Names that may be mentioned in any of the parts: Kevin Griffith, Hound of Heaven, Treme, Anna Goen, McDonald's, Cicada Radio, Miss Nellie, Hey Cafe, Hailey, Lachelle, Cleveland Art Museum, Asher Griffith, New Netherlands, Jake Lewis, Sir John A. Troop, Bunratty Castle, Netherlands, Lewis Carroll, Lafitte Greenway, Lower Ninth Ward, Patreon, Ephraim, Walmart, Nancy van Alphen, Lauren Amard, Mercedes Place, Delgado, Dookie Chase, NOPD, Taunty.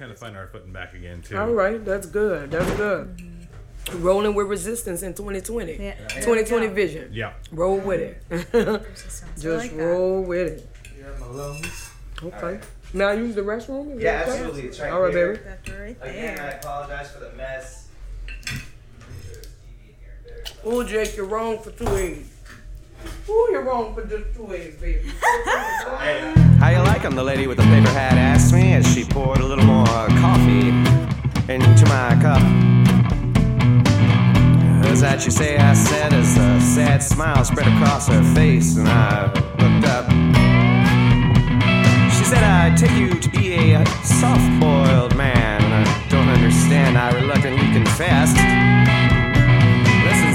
kind of find our footing back again, too. All right. That's good. That's good. Mm-hmm. Rolling with resistance in 2020. Yeah. 2020 vision. Yeah. Roll with it. Just roll with it. You're in my lungs. Okay. Right. Now use the restroom? Is absolutely. It's right. All right, baby. That's right there. Again, I apologize for the mess. Ooh, Jake, you're wrong for 2 eggs. Ooh, you're wrong for just 2 eggs, baby. How you like 'em? The lady with the paper hat asked me as she poured a little more coffee into my cup. As that you say, I said, as a sad smile spread across her face, and I looked up. She said, I take you to be a soft-boiled man. I don't understand, I reluctantly confessed.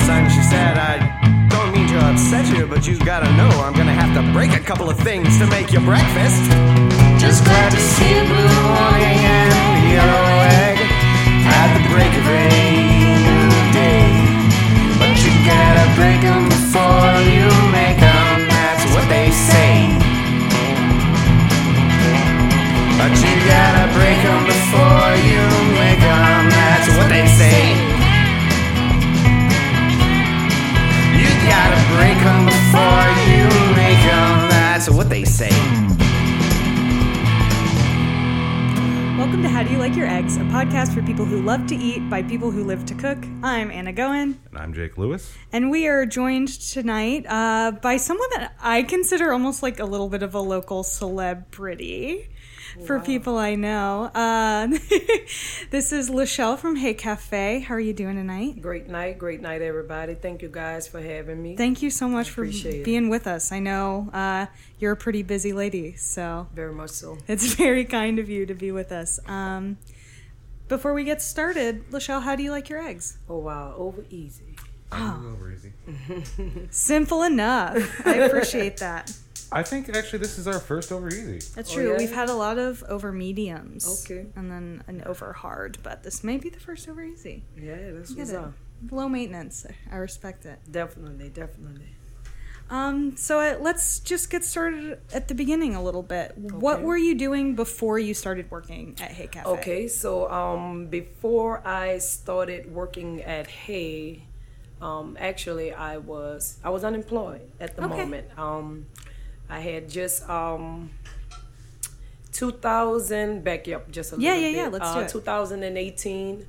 Son, she said, I don't mean to upset you, but you gotta know I'm gonna have to break a couple of things to make your breakfast. Just glad to see a blue morning and a yellow egg at the break of rain in the day. But you gotta break them before you make them, that's what they say. But you gotta break them before you make them, that's what they say. Gotta break 'em before you make 'em. That's what they say. Welcome to How Do You Like Your Eggs, a podcast for people who love to eat by people who live to cook. I'm Anna Goen. And I'm Jake Lewis. And we are joined tonight by someone that I consider almost like a little bit of a local celebrity. Wow. For people I know. This is Lachelle from Hey Cafe. How are you doing tonight? Great night, everybody. Thank you guys for having me. Thank you so much for being with us. I know you're a pretty busy lady, so very much so. It's very kind of you to be with us. Before we get started, Lachelle, how do you like your eggs? Oh wow, over easy. Over easy. Simple enough. I appreciate that. I think, actually, this is our first over easy. That's true. Oh, yeah? We've had a lot of over mediums. Okay. And then an over hard, but this may be the first over easy. Yeah, this was low maintenance. I respect it. Definitely. So let's just get started at the beginning a little bit. Okay. What were you doing before you started working at Hey Cafe? Okay, so before I started working at Hey, actually, I was unemployed at the moment. I had just 2000, back up just a little bit. Yeah, let's do it. 2018,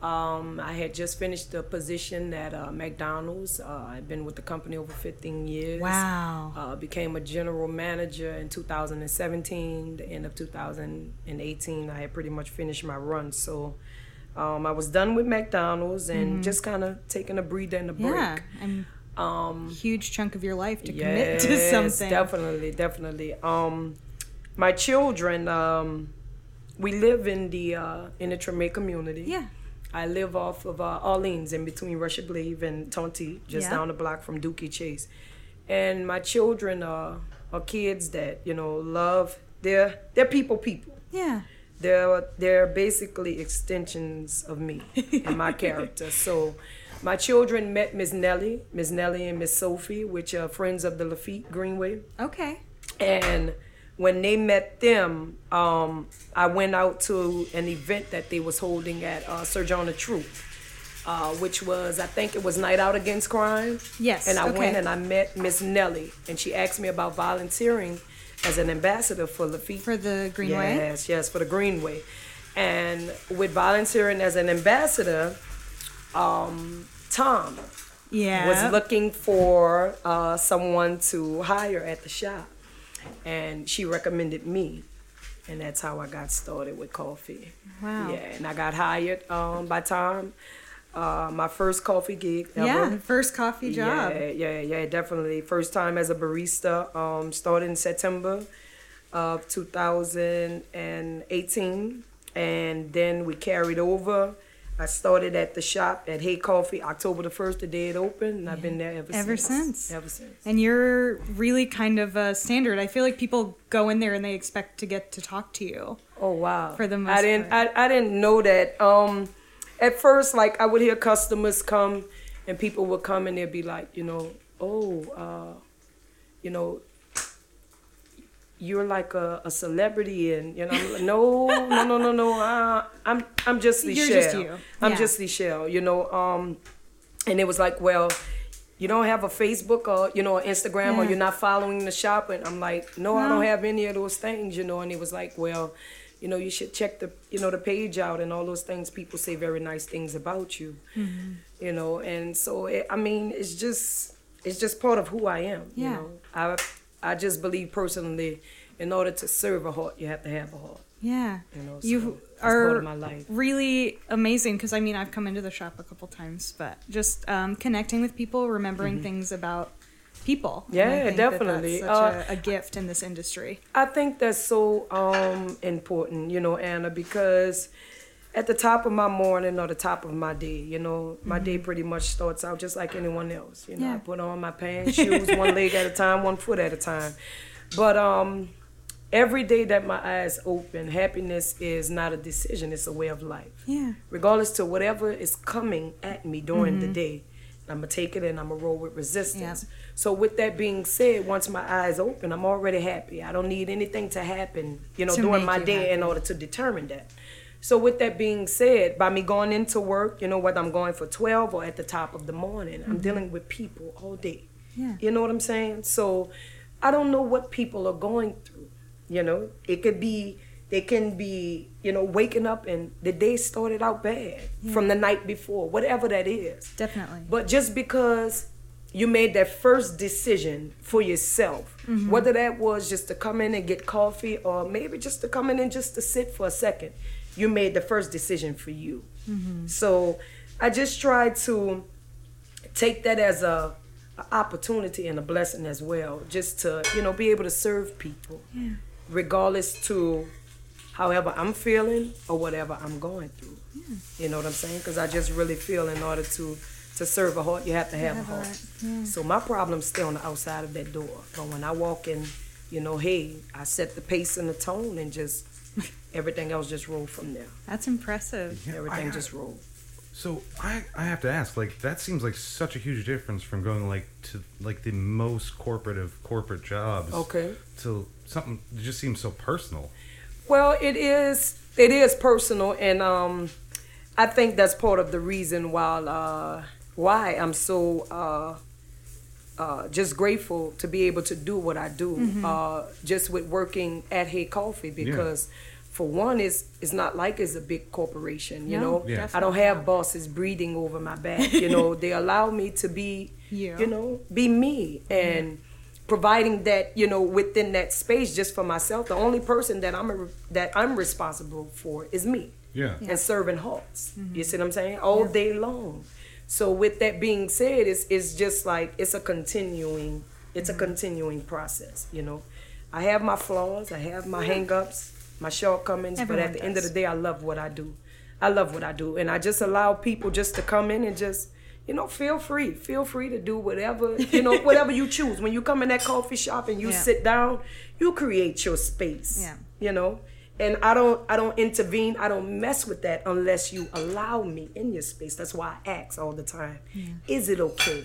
I had just finished a position at McDonald's. I've been with the company over 15 years. Wow. Became a general manager in 2017. The end of 2018, I had pretty much finished my run. So I was done with McDonald's and just kind of taking a breather and a break. Yeah, huge chunk of your life to commit to something. Definitely. My children, we live in the Treme community. Yeah. I live off of Orleans, in between Russia Blave and Taunty, just down the block from Dookie Chase. And my children are kids that, love, they're people. Yeah. They're basically extensions of me and my character. So my children met Miss Nellie and Miss Sophie, which are friends of the Lafitte Greenway. Okay. And when they met them, I went out to an event that they was holding at Sir John A. Troop, which was, I think it was Night Out Against Crime. Yes. And I went and I met Miss Nellie, and she asked me about volunteering as an ambassador for Lafitte. For the Greenway? Yes, for the Greenway. And with volunteering as an ambassador, Tom was looking for someone to hire at the shop, and she recommended me, and that's how I got started with coffee. Wow. Yeah, and I got hired by Tom. My first coffee gig ever. Yeah, first coffee job. Yeah, definitely. First time as a barista, started in September of 2018, and then we carried over. I started at the shop at Hey Coffee October the 1st, the day it opened, and I've been there ever since. And you're really kind of a standard. I feel like people go in there and they expect to get to talk to you. Oh, wow. For the most part. I didn't know that. At first, I would hear customers come, and people would come, and they'd be like, you're like a celebrity, and you know, no. I'm just Lachelle. You're just you. I'm just Lachelle. You know, and it was like, well, you don't have a Facebook or, you know, or Instagram, or you're not following the shop. And I'm like, no, I don't have any of those things, you know. And it was like, well, you know, you should check the, you know, the page out and all those things. People say very nice things about you, you know. And so, it's just part of who I am. Yeah. You know, I just believe personally, in order to serve a heart, you have to have a heart. Yeah. You know, so you are really amazing, because I mean, I've come into the shop a couple times, but just connecting with people, remembering things about people. Yeah, definitely. That's such a gift in this industry. I think that's so important, you know, Anna, because at the top of my morning or the top of my day, you know, my day pretty much starts out just like anyone else. You know, I put on my pants, shoes, one leg at a time, one foot at a time. But every day that my eyes open, happiness is not a decision, it's a way of life. Yeah. Regardless to whatever is coming at me during the day, I'm going to take it and I'm going to roll with resistance. Yeah. So with that being said, once my eyes open, I'm already happy. I don't need anything to happen, you know, during my day happy. In order to determine that. So with that being said, by me going into work, you know, whether I'm going for 12 or at the top of the morning, I'm dealing with people all day. Yeah. You know what I'm saying? So I don't know what people are going through. You know, it could be, they can be, you know, waking up and the day started out bad from the night before, whatever that is. Definitely. But just because you made that first decision for yourself, whether that was just to come in and get coffee, or maybe just to come in and just to sit for a second, you made the first decision for you. So I just try to take that as an opportunity and a blessing as well, just to, you know, be able to serve people. Yeah. Regardless to however I'm feeling or whatever I'm going through. Yeah. You know what I'm saying? Because I just really feel in order to serve a heart, you have to have a heart. Yeah. So my problem's still on the outside of that door. But when I walk in, you know, hey, I set the pace and the tone, and just everything else just rolled from there. That's impressive. Yeah, everything just rolled. So I have to ask, like, that seems like such a huge difference from going, like, to, like, the most corporate of corporate jobs. Okay. To something that just seems so personal. Well, it is personal, and I think that's part of the reason why I'm so just grateful to be able to do what I do, just with working at Hey Coffee, because... Yeah. For one, it's not like it's a big corporation, you know? Yeah. I don't have bosses breathing over my back, you know? They allow me to be, you know, be me. And providing that, you know, within that space just for myself, the only person that I'm responsible for is me. Yeah. And serving hearts, you see what I'm saying? All day long. So with that being said, it's just like, it's a continuing process, you know? I have my flaws, I have my hang-ups, my shortcomings, everyone, but at the end of the day, I love what I do. And I just allow people just to come in and just, you know, feel free to do whatever, you know, whatever you choose. When you come in that coffee shop and you sit down, you create your space, you know, and I don't intervene. I don't mess with that unless you allow me in your space. That's why I ask all the time, is it okay?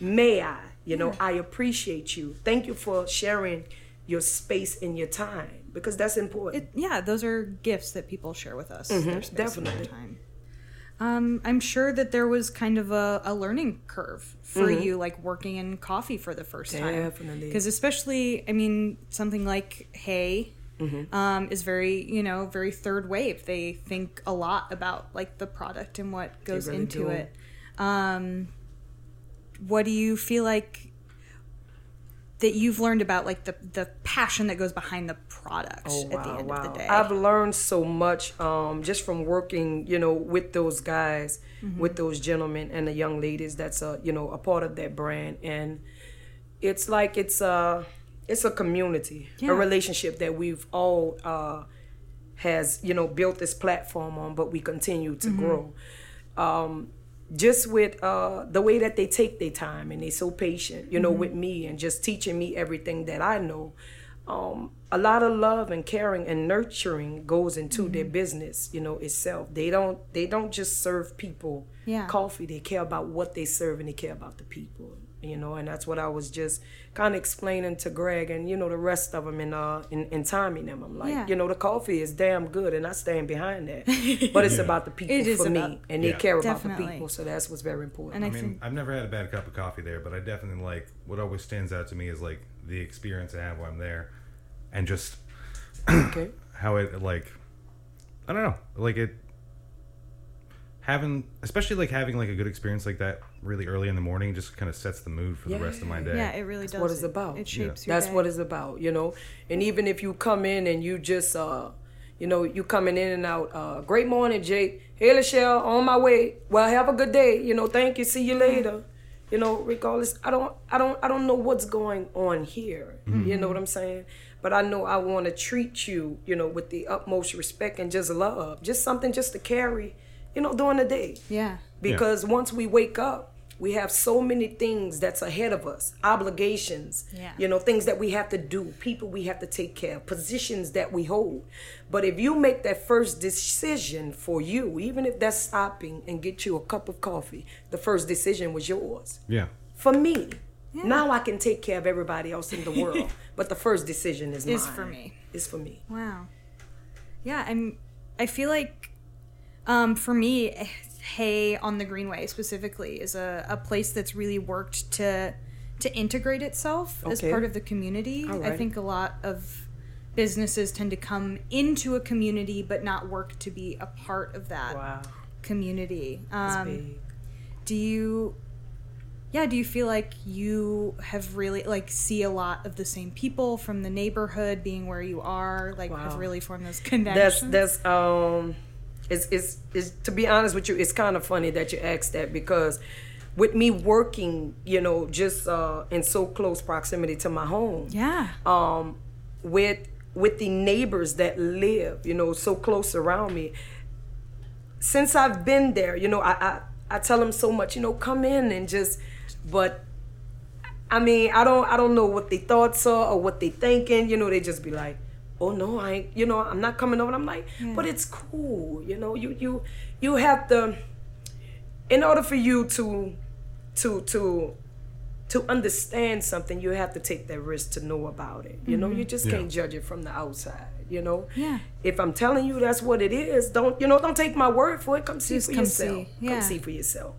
May I, you know, I appreciate you. Thank you for sharing your space and your time, because that's important. Those are gifts that people share with us. Their space, definitely. And their time. I'm sure that there was kind of a learning curve for you, like working in coffee for the first time. Definitely. Because especially, I mean, something like Hey is very, you know, very third wave. They think a lot about like the product and what goes into it. What do you feel like that you've learned about, like, the passion that goes behind the product at the end of the day? I've learned so much just from working, you know, with those guys, with those gentlemen and the young ladies that's, you know, a part of that brand. And it's like it's a community, a relationship that we've all has, you know, built this platform on, but we continue to grow. Just with the way that they take their time and they're so patient, you know, with me, and just teaching me everything that I know. A lot of love and caring and nurturing goes into their business, you know, itself. They don't just serve people coffee. They care about what they serve, and they care about the people. you know, and that's what I was just kind of explaining to Greg and, you know, the rest of them and Tommy and them. I'm like, yeah, you know, the coffee is damn good and I stand behind that. But it's about the people for me, and they care about the people, so that's what's very important. And I mean, I've never had a bad cup of coffee there, but I definitely like, what always stands out to me is like the experience I have when I'm there and just how it, like, I don't know, like it, having, especially like having like a good experience like that really early in the morning just kind of sets the mood for the rest of my day. Yeah, it really does. That's what it's about. It shapes your day. That's what it's about, you know. And even if you come in and you just, you know, you coming in and out, great morning, Jake. Hey, Lachelle, on my way. Well, have a good day. You know, thank you. See you later. You know, regardless, I don't know what's going on here. Mm-hmm. You know what I'm saying? But I know I want to treat you, you know, with the utmost respect and just love. Just something just to carry, you know, during the day. Yeah. Because once we wake up, we have so many things that's ahead of us. Obligations, you know, things that we have to do, people we have to take care of, positions that we hold. But if you make that first decision for you, even if that's stopping and get you a cup of coffee, the first decision was yours. Yeah. For me. Yeah. Now I can take care of everybody else in the world. But the first decision is mine. It's for me. It's for me. Wow. Yeah, I feel like, for me, Hey on the Greenway specifically is a place that's really worked to integrate itself as part of the community. Right. I think a lot of businesses tend to come into a community but not work to be a part of that community. That's big. Do you feel like you have really, like, see a lot of the same people from the neighborhood being where you are, like, have really formed those connections? That's It's to be honest with you, it's kind of funny that you asked that, because with me working, you know, just in so close proximity to my home, with the neighbors that live, you know, so close around me, since I've been there, you know, I tell them so much, you know, come in and just, but I mean, I don't know what their thoughts are or what they thinking, you know, they just be like, oh no, I ain't, you know, I'm not coming over. And I'm like, but it's cool, you know. You have to, in order for you to understand something, you have to take that risk to know about it. You know, you just can't judge it from the outside. You know, if I'm telling you that's what it is, don't take my word for it. Come see for yourself. Come see for yourself.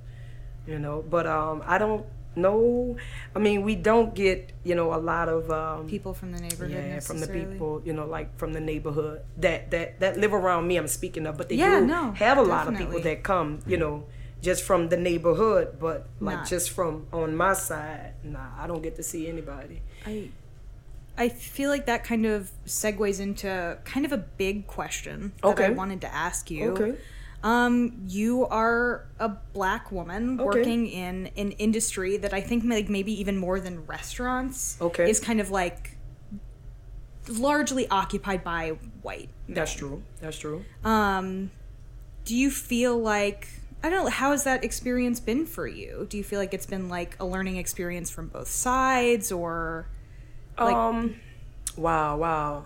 You know, but I don't. No, I mean, we don't get, you know, a lot of people from the neighborhood. Yeah, from the people, you know, like from the neighborhood that live around me. I'm speaking of, but they have a lot of people that come, you know, just from the neighborhood, but like just from on my side. Nah, I don't get to see anybody. I feel like that kind of segues into kind of a big question that I wanted to ask you. Okay. You are a black woman working in an industry that I think, like, maybe even more than restaurants, is kind of like largely occupied by white men. That's true. Do you feel like, I don't know, how has that experience been for you? Do you feel like it's been like a learning experience from both sides, or like... Wow.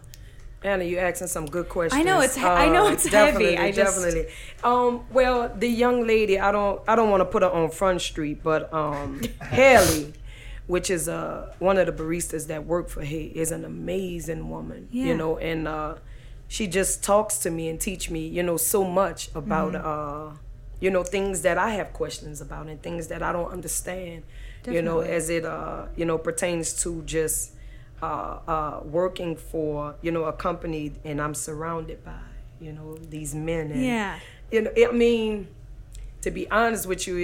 Anna, you're asking some good questions. I know it's definitely, heavy. Definitely. Well, the young lady, I don't want to put her on Front Street, but Hailey, which is one of the baristas that work for Hay, is an amazing woman. Yeah. You know, and she just talks to me and teach me, you know, so much about you know, things that I have questions about and things that I don't understand. Definitely. You know, as it you know, pertains to just working for, you know, a company, and I'm surrounded by, you know, these men, and you know, I mean, to be honest with you,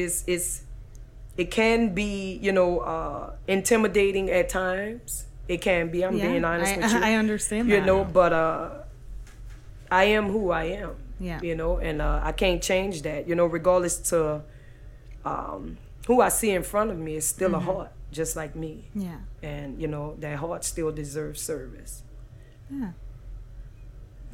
it can be, you know, intimidating at times. It can be. I'm being honest with you. I understand that. You know, but I am who I am. Yeah. You know, and I can't change that. You know, regardless to who I see in front of me, is still a heart. Just like me. Yeah. And, you know, that heart still deserves service. Yeah.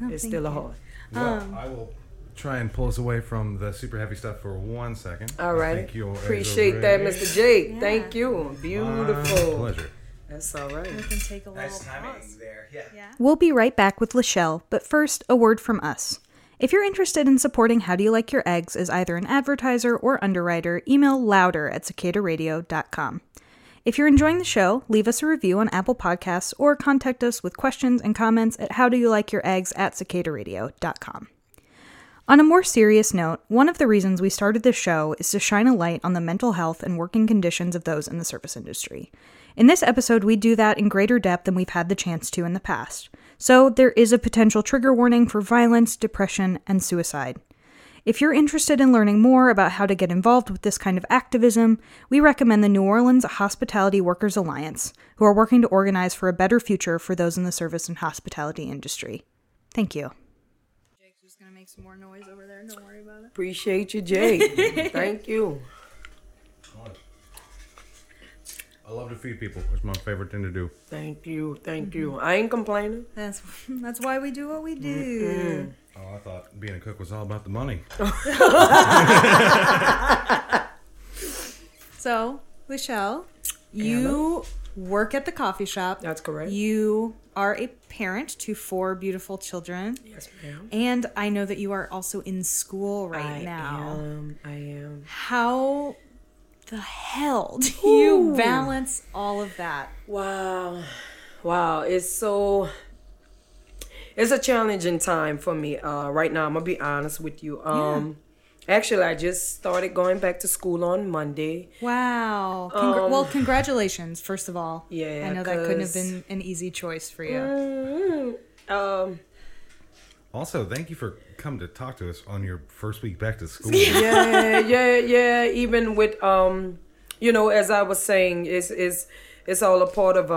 It's still a heart. Well, I will try and pull us away from the super heavy stuff for 1 second. All right. Thank you. Appreciate that, Mr. Jake. Yeah. Thank you. Beautiful. My pleasure. That's all right. We can take a little pause. Nice timing there. Yeah. We'll be right back with Lachelle, but first, a word from us. If you're interested in supporting How Do You Like Your Eggs as either an advertiser or underwriter, email louder@cicadaradio.com. If you're enjoying the show, leave us a review on Apple Podcasts or contact us with questions and comments at howdoyoulikeyoureggs@cicadaradio.com. On a more serious note, one of the reasons we started this show is to shine a light on the mental health and working conditions of those in the service industry. In this episode, we do that in greater depth than we've had the chance to in the past. So there is a potential trigger warning for violence, depression, and suicide. If you're interested in learning more about how to get involved with this kind of activism, we recommend the New Orleans Hospitality Workers Alliance, who are working to organize for a better future for those in the service and hospitality industry. Thank you. Jake's just going to make some more noise over there. Don't worry about it. Appreciate you, Jake. Thank you. I love to feed people. It's my favorite thing to do. Thank you. I ain't complaining. That's why we do what we do. Mm-mm. Oh, I thought being a cook was all about the money. So, Lachelle, you work at the coffee shop. That's correct. You are a parent to 4 beautiful children. Yes, ma'am. And I know that you are also in school right now. I am. How the hell do you balance all of that? Wow. It's a challenging time for me right now. I'm going to be honest with you. Actually, I just started going back to school on Monday. Wow. Congratulations, first of all. Yeah. I know that couldn't have been an easy choice for you. Also, thank you for coming to talk to us on your first week back to school. Yeah. Even with, as I was saying, it's all a part of,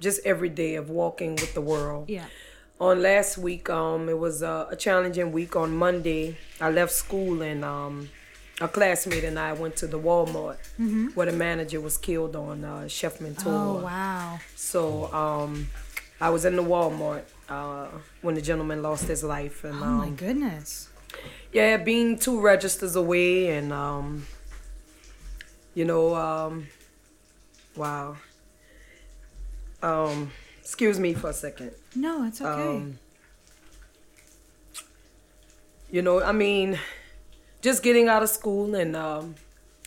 just every day of walking with the world. Yeah. On last week, it was a challenging week. On Monday, I left school and a classmate and I went to the Walmart where the manager was killed on Chef Mentor. Oh, wow. So I was in the Walmart when the gentleman lost his life. And, oh, my goodness. Yeah, being 2 registers away and, wow. Excuse me for a second. No, it's okay. Just getting out of school and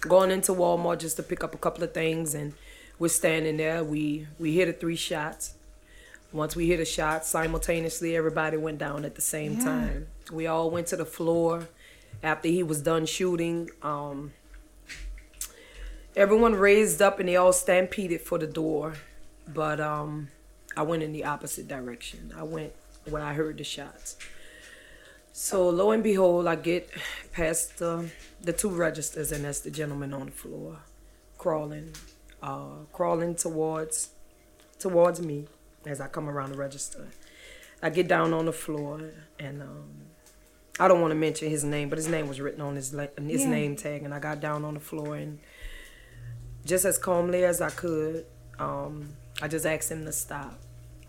going into Walmart just to pick up a couple of things, and we're standing there. We hit 3 shots. Once we hit a shot, simultaneously everybody went down at the same time. We all went to the floor after he was done shooting. Everyone raised up and they all stampeded for the door. But I went in the opposite direction. I went when I heard the shots. So lo and behold, I get past the 2 registers, and that's the gentleman on the floor, crawling towards me as I come around the register. I get down on the floor, and I don't want to mention his name, but his name was written on his name tag, and I got down on the floor, and just as calmly as I could, I just asked him to stop.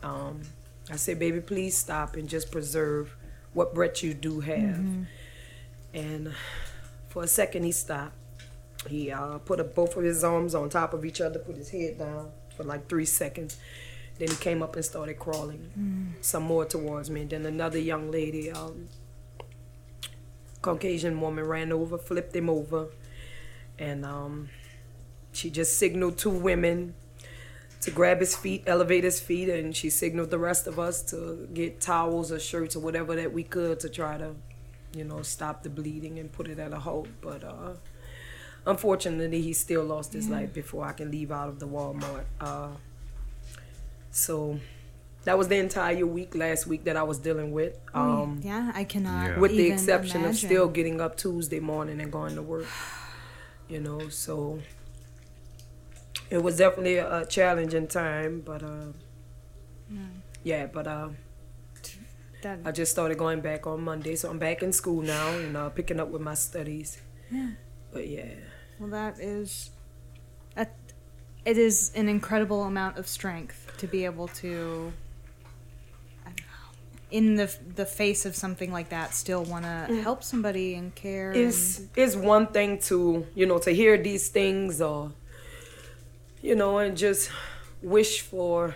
I said, baby, please stop and just preserve what breath you do have. Mm-hmm. And for a second, he stopped. He put both of his arms on top of each other, put his head down for like 3 seconds. Then he came up and started crawling some more towards me. And then another young lady, Caucasian woman, ran over, flipped him over. And she just signaled 2 women to grab his feet, elevate his feet, and she signaled the rest of us to get towels or shirts or whatever that we could to try to, stop the bleeding and put it at a halt. But unfortunately, he still lost his life before I can leave out of the Walmart. So that was the entire week last week that I was dealing with. I cannot even with the exception imagine. Of still getting up Tuesday morning and going to work, so... It was definitely a challenging time, but I just started going back on Monday, so I'm back in school now and picking up with my studies. Yeah. But yeah. Well, it is an incredible amount of strength to be able to, I don't know, in the face of something like that, still want to help somebody and care. It's one thing to to hear these things or. And just wish for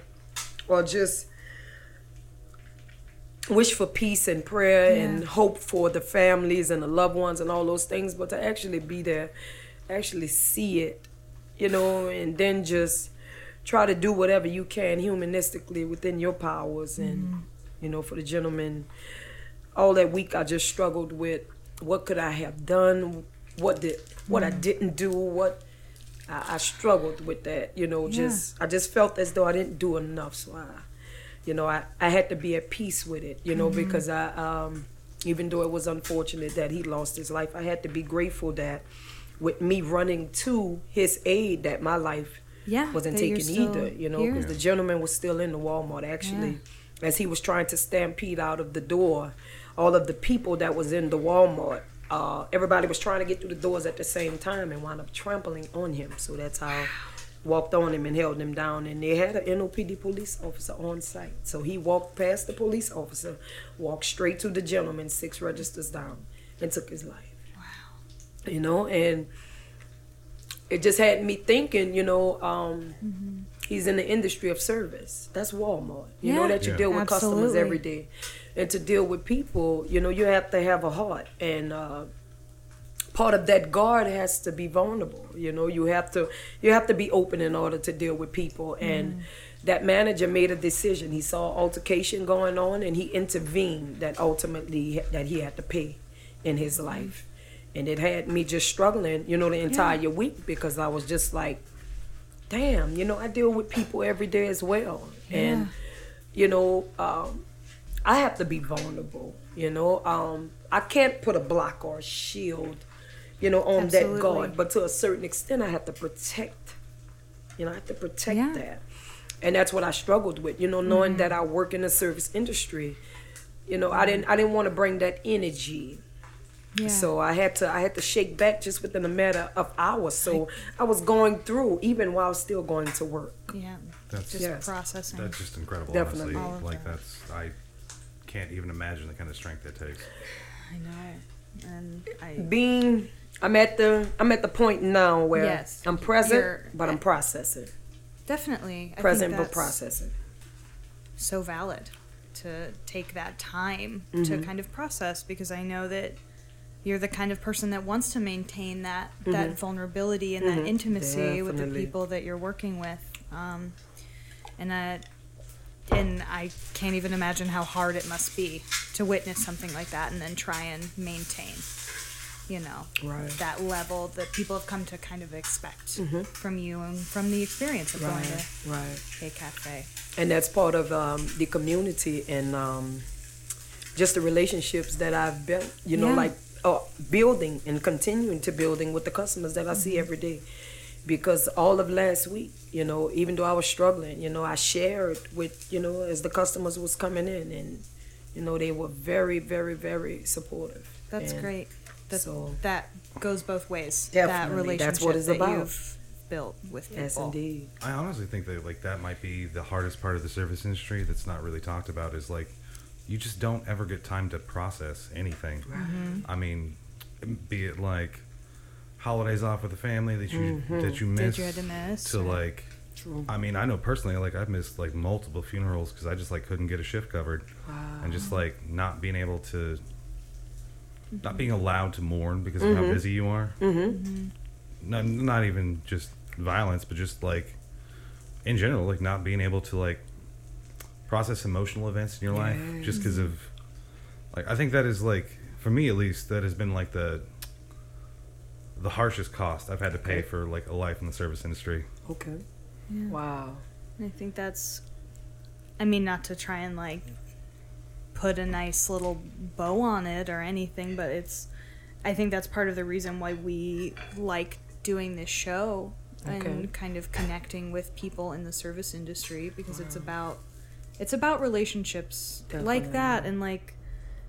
peace and prayer and hope for the families and the loved ones and all those things. But to actually be there, actually see it, you know, and then just try to do whatever you can humanistically within your powers. And, you know, for the gentleman, all that week I just struggled with what could I have done, what I didn't do, what I struggled with that, you know, I just felt as though I didn't do enough. So I had to be at peace with it, you know, because I, even though it was unfortunate that he lost his life, I had to be grateful that with me running to his aid that my life wasn't taken either, you know, because the gentleman was still in the Walmart, actually, as he was trying to stampede out of the door, all of the people that was in the Walmart, everybody was trying to get through the doors at the same time and wound up trampling on him. So that's how... walked on him and held him down, and they had an NOPD police officer on site. So he walked past the police officer, walked straight to the gentleman 6 registers down, and took his life. Wow. You know, and it just had me thinking, you know, he's in the industry of service. That's Walmart. You know that you deal with customers every day. And to deal with people, you know, you have to have a heart. And part of that guard has to be vulnerable. You know, you have to be open in order to deal with people. And that manager made a decision. He saw altercation going on and he intervened that ultimately that he had to pay in his life. And it had me just struggling, you know, the entire week, because I was just like, damn, you know, I deal with people every day as well. And, you know, I have to be vulnerable, you know. I can't put a block or a shield, you know, on that guard. But to a certain extent, I have to protect, you know, that. And that's what I struggled with, you know, knowing that I work in the service industry. You know, I didn't want to bring that energy. Yeah. So I had to shake back just within a matter of hours. So I was going through even while still going to work. Yeah. That's just processing. That's just incredible. Definitely. Honestly. Like that. I can't even imagine the kind of strength that takes. I know. And I'm at the point now where I'm present, but I'm processing. Definitely. Present, but processing. So valid to take that time to kind of process, because I know that you're the kind of person that wants to maintain that vulnerability and that intimacy with the people that you're working with. And I can't even imagine how hard it must be to witness something like that and then try and maintain, you know, that level that people have come to kind of expect from you and from the experience of going to Hey Cafe. And that's part of the community and just the relationships that I've built, you know, like building and continuing to building with the customers that I see every day. Because all of last week, you know, even though I was struggling, you know, I shared with, you know, as the customers was coming in, and, you know, they were very, very, very supportive. That's great. That goes both ways. Definitely. That relationship that's what it's about. You've built with people. Yes, indeed. I honestly think that, like, that might be the hardest part of the service industry that's not really talked about is, like, you just don't ever get time to process anything. I mean, be it, like, holidays off with the family that you miss, to like, I mean, I know personally, like, I've missed like multiple funerals because I just like couldn't get a shift covered, and just like not being able to, not being allowed to mourn because of how busy you are. Not even just violence, but just like in general, like not being able to like process emotional events in your life just because of, like, I think that is, like, for me at least, that has been like the harshest cost I've had to pay for, like, a life in the service industry. Okay. Yeah. Wow. I think that's, I mean, not to try and, like, put a nice little bow on it or anything, but it's, I think that's part of the reason why we like doing this show and kind of connecting with people in the service industry, because it's about relationships like that and, like,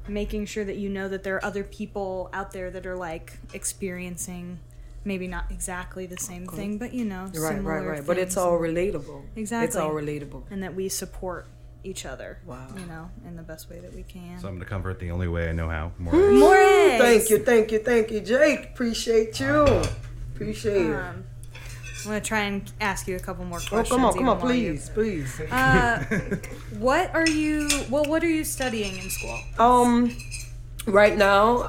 making sure that you know that there are other people out there that are, like, experiencing maybe not exactly the same thing, but, you know, similar things. But it's all relatable. Exactly. It's all relatable. And that we support each other, you know, in the best way that we can. Something to comfort the only way I know how. More eggs. Thank you, Jake. Appreciate you. I'm going to try and ask you a couple more questions. Oh, come on, please. What are you studying in school? Right now,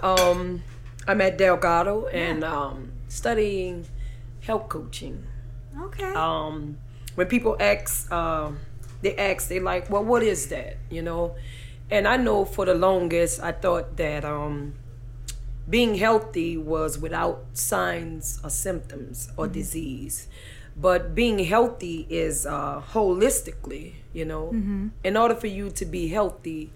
I'm at Delgado and studying health coaching. Okay. When people ask, they like, well, what is that? You know? And I know for the longest, I thought that being healthy was without signs or symptoms or disease. But being healthy is holistically, you know. Mm-hmm. In order for you to be healthy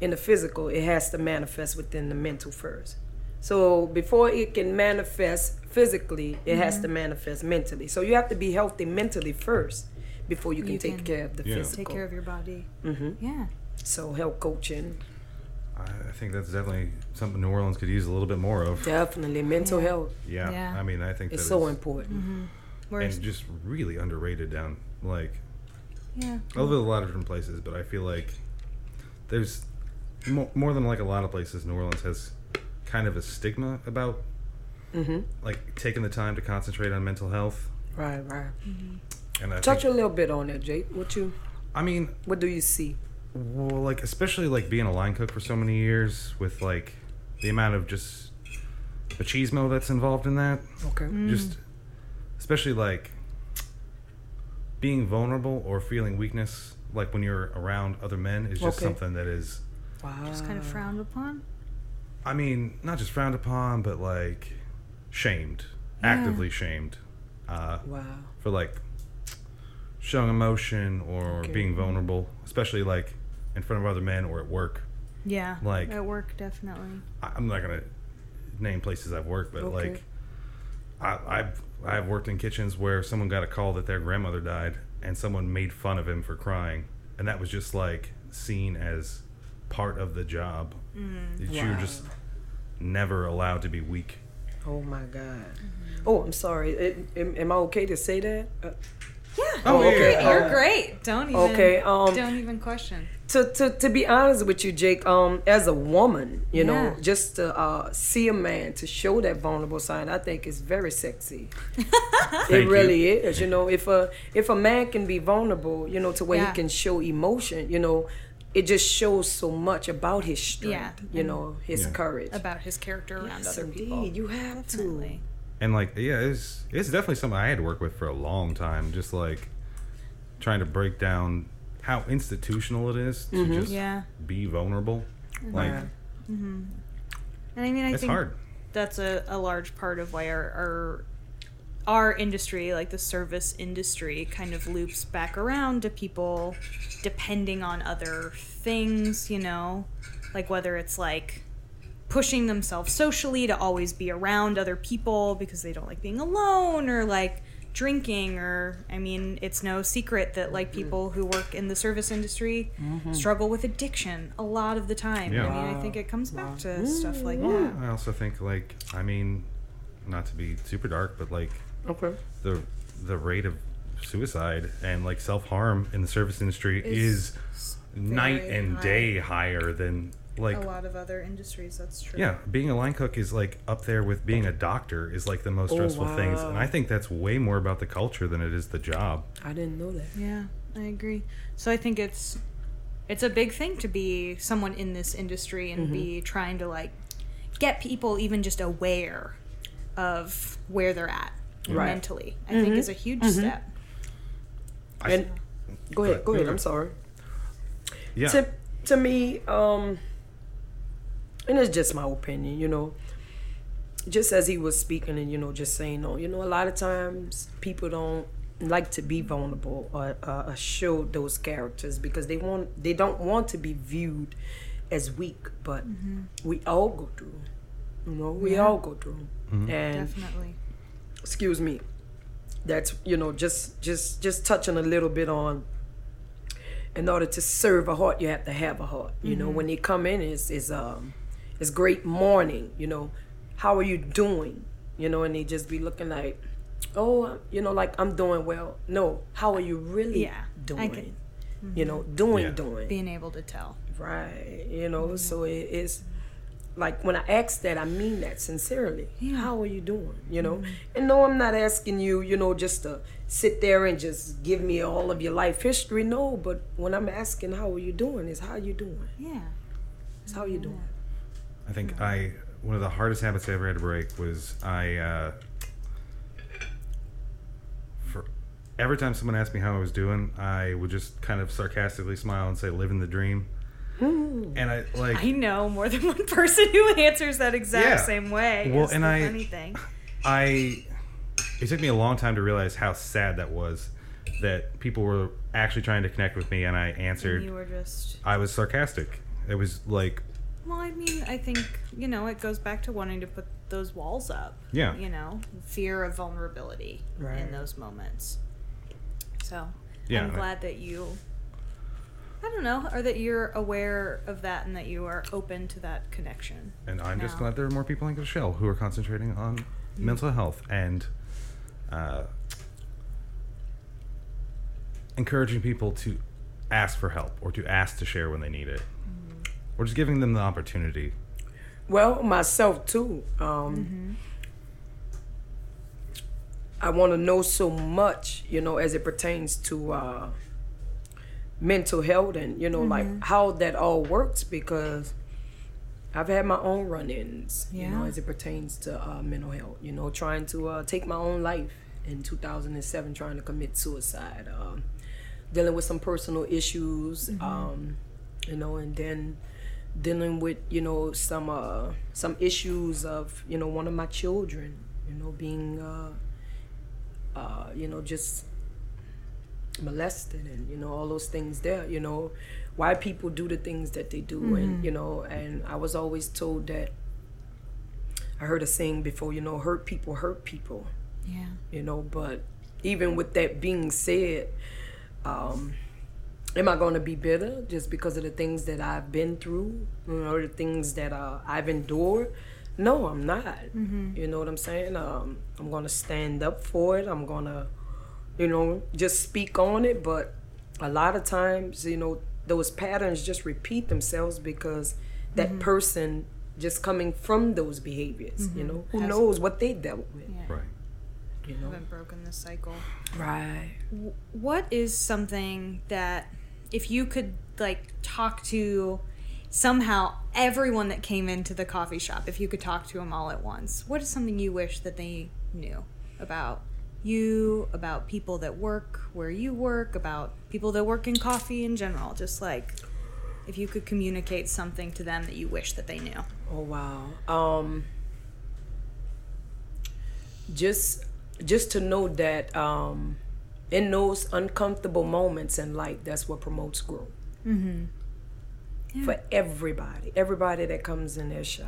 in the physical, it has to manifest within the mental first. So before it can manifest physically, it has to manifest mentally. So you have to be healthy mentally first before you can take care of the physical. Take care of your body. Mm-hmm. Yeah. So health coaching. I think that's definitely something New Orleans could use a little bit more of. Definitely. Mental health. Yeah. I mean, I think it's so important. Mm-hmm. And just really underrated down, like, I live in a lot of different places, but I feel like there's more than like a lot of places. New Orleans has kind of a stigma about like taking the time to concentrate on mental health. Right, right. Mm-hmm. And touch a little bit on it, Jake. I mean, what do you see? Well, like especially like being a line cook for so many years, with like the amount of just machismo that's involved in that. Okay. Just. Especially, like, being vulnerable or feeling weakness, like, when you're around other men is just something that is... Wow. Just kind of frowned upon? I mean, not just frowned upon, but, like, shamed. Yeah. Actively shamed. For, like, showing emotion or being vulnerable. Especially, like, in front of other men or at work. Yeah. Like... At work, definitely. I'm not going to name places I've worked, but, like, I've worked in kitchens where someone got a call that their grandmother died and someone made fun of him for crying. And that was just like seen as part of the job. That you're just never allowed to be weak. Oh my God. Mm-hmm. Oh, I'm sorry. Am I okay to say that? Yeah. Oh, you're great. Don't even question. To be honest with you, Jake, as a woman, you know, just to see a man to show that vulnerable sign, I think is very sexy. It really is. You know, if a man can be vulnerable, you know, to where he can show emotion, you know, it just shows so much about his strength, you know, his courage, about his character around other people. Indeed, you have to. And like, it's definitely something I had to work with for a long time. Just like trying to break down how institutional it is to just be vulnerable. Mm-hmm. Like, and I mean, I think hard. That's a large part of why our industry, like the service industry, kind of loops back around to people depending on other things, you know, like whether it's like pushing themselves socially to always be around other people because they don't like being alone, or like drinking, or I mean, it's no secret that like people who work in the service industry struggle with addiction a lot of the time. Yeah. I mean, I think it comes back to stuff like that. I also think, like, I mean, not to be super dark, but like the rate of suicide and like self-harm in the service industry is night and day higher than like a lot of other industries. That's true. Yeah, being a line cook is like up there with being a doctor is like the most stressful things, and I think that's way more about the culture than it is the job. I didn't know that. Yeah, I agree. So I think it's a big thing to be someone in this industry and be trying to like get people even just aware of where they're at mentally. I think is a huge step. Go ahead. I'm sorry. Yeah. To me, and it's just my opinion, you know, just as he was speaking and, you know, just saying, oh, you know, a lot of times people don't like to be vulnerable or show those characters because they don't want to be viewed as weak. But we all go through, you know, Mm-hmm. And definitely. Excuse me. That's, you know, just touching a little bit on. In order to serve a heart, you have to have a heart. You know, when they come in, it's great morning. You know, how are you doing? You know, and they just be looking like, oh, you know, like I'm doing well. No, how are you really doing? You know, doing. Being able to tell. Right. You know, so it's like when I ask that, I mean that sincerely. Yeah. How are you doing? You know, and no, I'm not asking you, you know, just to sit there and just give me all of your life history. No, but when I'm asking how are you doing, it's how you doing. Yeah. It's how you doing. I think one of the hardest habits I ever had to break was I, for every time someone asked me how I was doing, I would just kind of sarcastically smile and say, living the dream. Ooh. And I know more than one person who answers that exact same way. Well, and it took me a long time to realize how sad that was, that people were actually trying to connect with me, and I answered. And you were just... I was sarcastic. It was like... Well, I mean, I think, you know, it goes back to wanting to put those walls up. Yeah. You know, fear of vulnerability in those moments. So, I'm glad that you... I don't know, or that you're aware of that and that you are open to that connection. And I'm just glad there are more people like Lachelle who are concentrating on mental health and encouraging people to ask for help or to ask to share when they need it. Mm-hmm. Or just giving them the opportunity. Well, myself too. I want to know so much, you know, as it pertains to... mental health and, you know, like how that all works, because I've had my own run-ins, you know, as it pertains to mental health, you know, trying to take my own life in 2007, trying to commit suicide, dealing with some personal issues, you know, and then dealing with, you know, some issues of, you know, one of my children, you know, being, you know, just... molested and, you know, all those things there, you know, why people do the things that they do. And, you know, and I was always told that, I heard a saying before, you know, hurt people. Yeah. You know, but even with that being said, am I going to be bitter just because of the things that I've been through, you know, the things that I've endured? No, I'm not. You know what I'm saying? I'm going to stand up for it. I'm going to, you know, just speak on it. But a lot of times, you know, those patterns just repeat themselves because that person just coming from those behaviors, you know, who knows what they dealt with. Yeah. Right. You know? Haven't broken the cycle. Right. What is something that, if you could, like, talk to somehow everyone that came into the coffee shop, if you could talk to them all at once, what is something you wish that they knew about you, about people that work where you work, about people that work in coffee in general? Just like, if you could communicate something to them that you wish that they knew. Oh, wow. Just to know that in those uncomfortable moments in life, that's what promotes growth. For everybody that comes in their shop.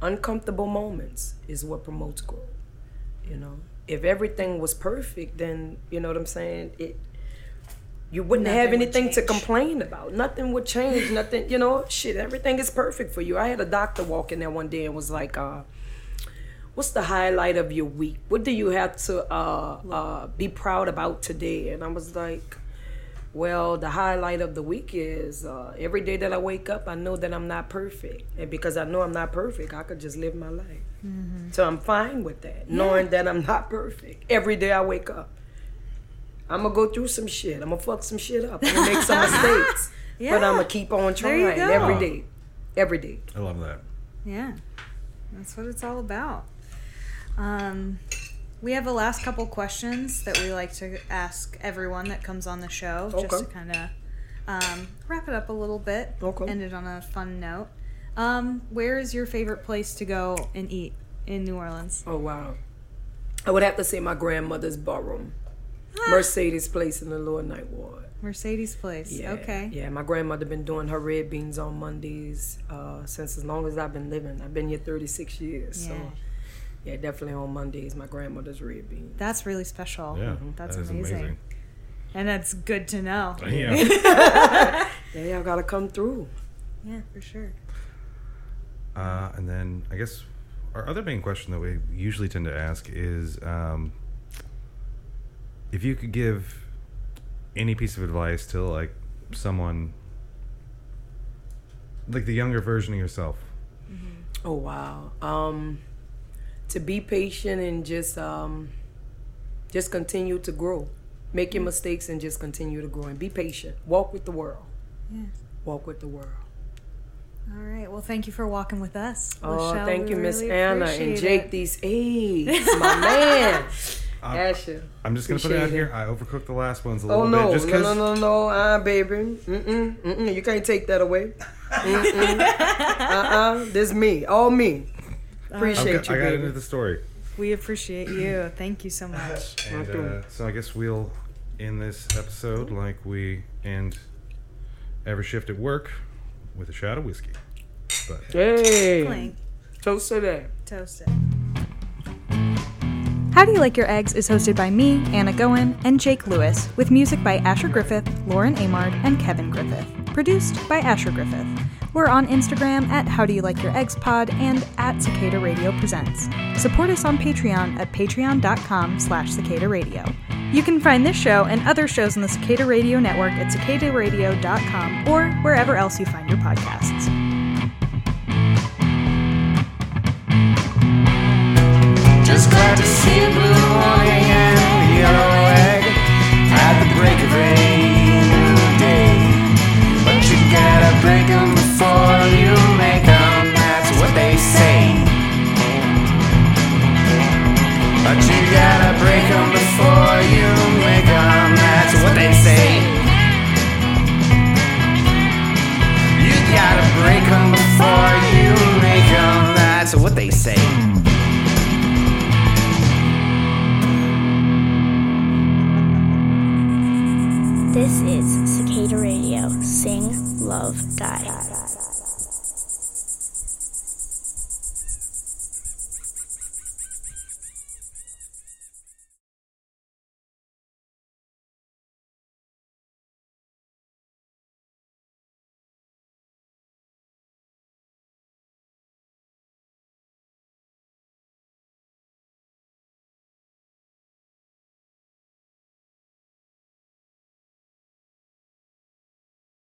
Uncomfortable moments is what promotes growth, you know. If everything was perfect, then, you know what I'm saying, you wouldn't have anything to complain about. Nothing would change. Nothing, you know, shit, everything is perfect for you. I had a doctor walk in there one day and was like, what's the highlight of your week? What do you have to be proud about today? And I was like, well, the highlight of the week is every day that I wake up, I know that I'm not perfect. And because I know I'm not perfect, I could just live my life. So I'm fine with that, knowing that I'm not perfect. Every day I wake up, I'm going to go through some shit. I'm going to fuck some shit up. I'm going to make some mistakes. But I'm going to keep on trying every day. Every day. I love that. Yeah. That's what it's all about. We have the last couple questions that we like to ask everyone that comes on the show, just to kind of wrap it up a little bit, end it on a fun note. Where is your favorite place to go and eat in New Orleans? Oh, wow. I would have to say my grandmother's ballroom, Mercedes Place in the Lower Ninth Ward. Mercedes Place, okay. Yeah, my grandmother been doing her red beans on Mondays since as long as I've been living. I've been here 36 years, so... Yeah, definitely on Mondays, my grandmother's red beans. That's really special. Yeah, that's amazing. And that's good to know. Yeah, y'all got to come through. Yeah, for sure. And then I guess our other main question that we usually tend to ask is if you could give any piece of advice to, like, someone, like the younger version of yourself. Oh, wow. To be patient and just continue to grow. Make your mistakes and just continue to grow and be patient. Walk with the world. Yeah. Walk with the world. All right. Well, thank you for walking with us. Oh, Lachelle, thank you, Miss Anna and Jake. These aides, my man. Asher. I'm just going to put it out here. I overcooked the last ones a little bit. Just no. Baby. Mm-mm. You can't take that away. This me. All me. Appreciate you, baby. I got into the story. We appreciate you. Thank you so much. And, so I guess we'll end this episode like we end every shift at work with a shot of whiskey. But hey. Toast to that. Toast it. How Do You Like Your Eggs is hosted by me, Anna Goen, and Jake Lewis, with music by Asher Griffith, Lauren Amard, and Kevin Griffith. Produced by Asher Griffith. We're on Instagram at How Do You Like Your Eggs Pod and at Cicada Radio Presents. Support us on Patreon at patreon.com/Cicada Radio. You can find this show and other shows on the Cicada Radio Network at cicadaradio.com or wherever else you find your podcasts. Just glad to see a blue awning and a yellow egg at the break of a new day. But you gotta break them before you make them, that's what they say. But you gotta break them before you make them, that's what they say. You gotta break them before you make them, that's what they say. This is Cicada Radio. Sing, love, die.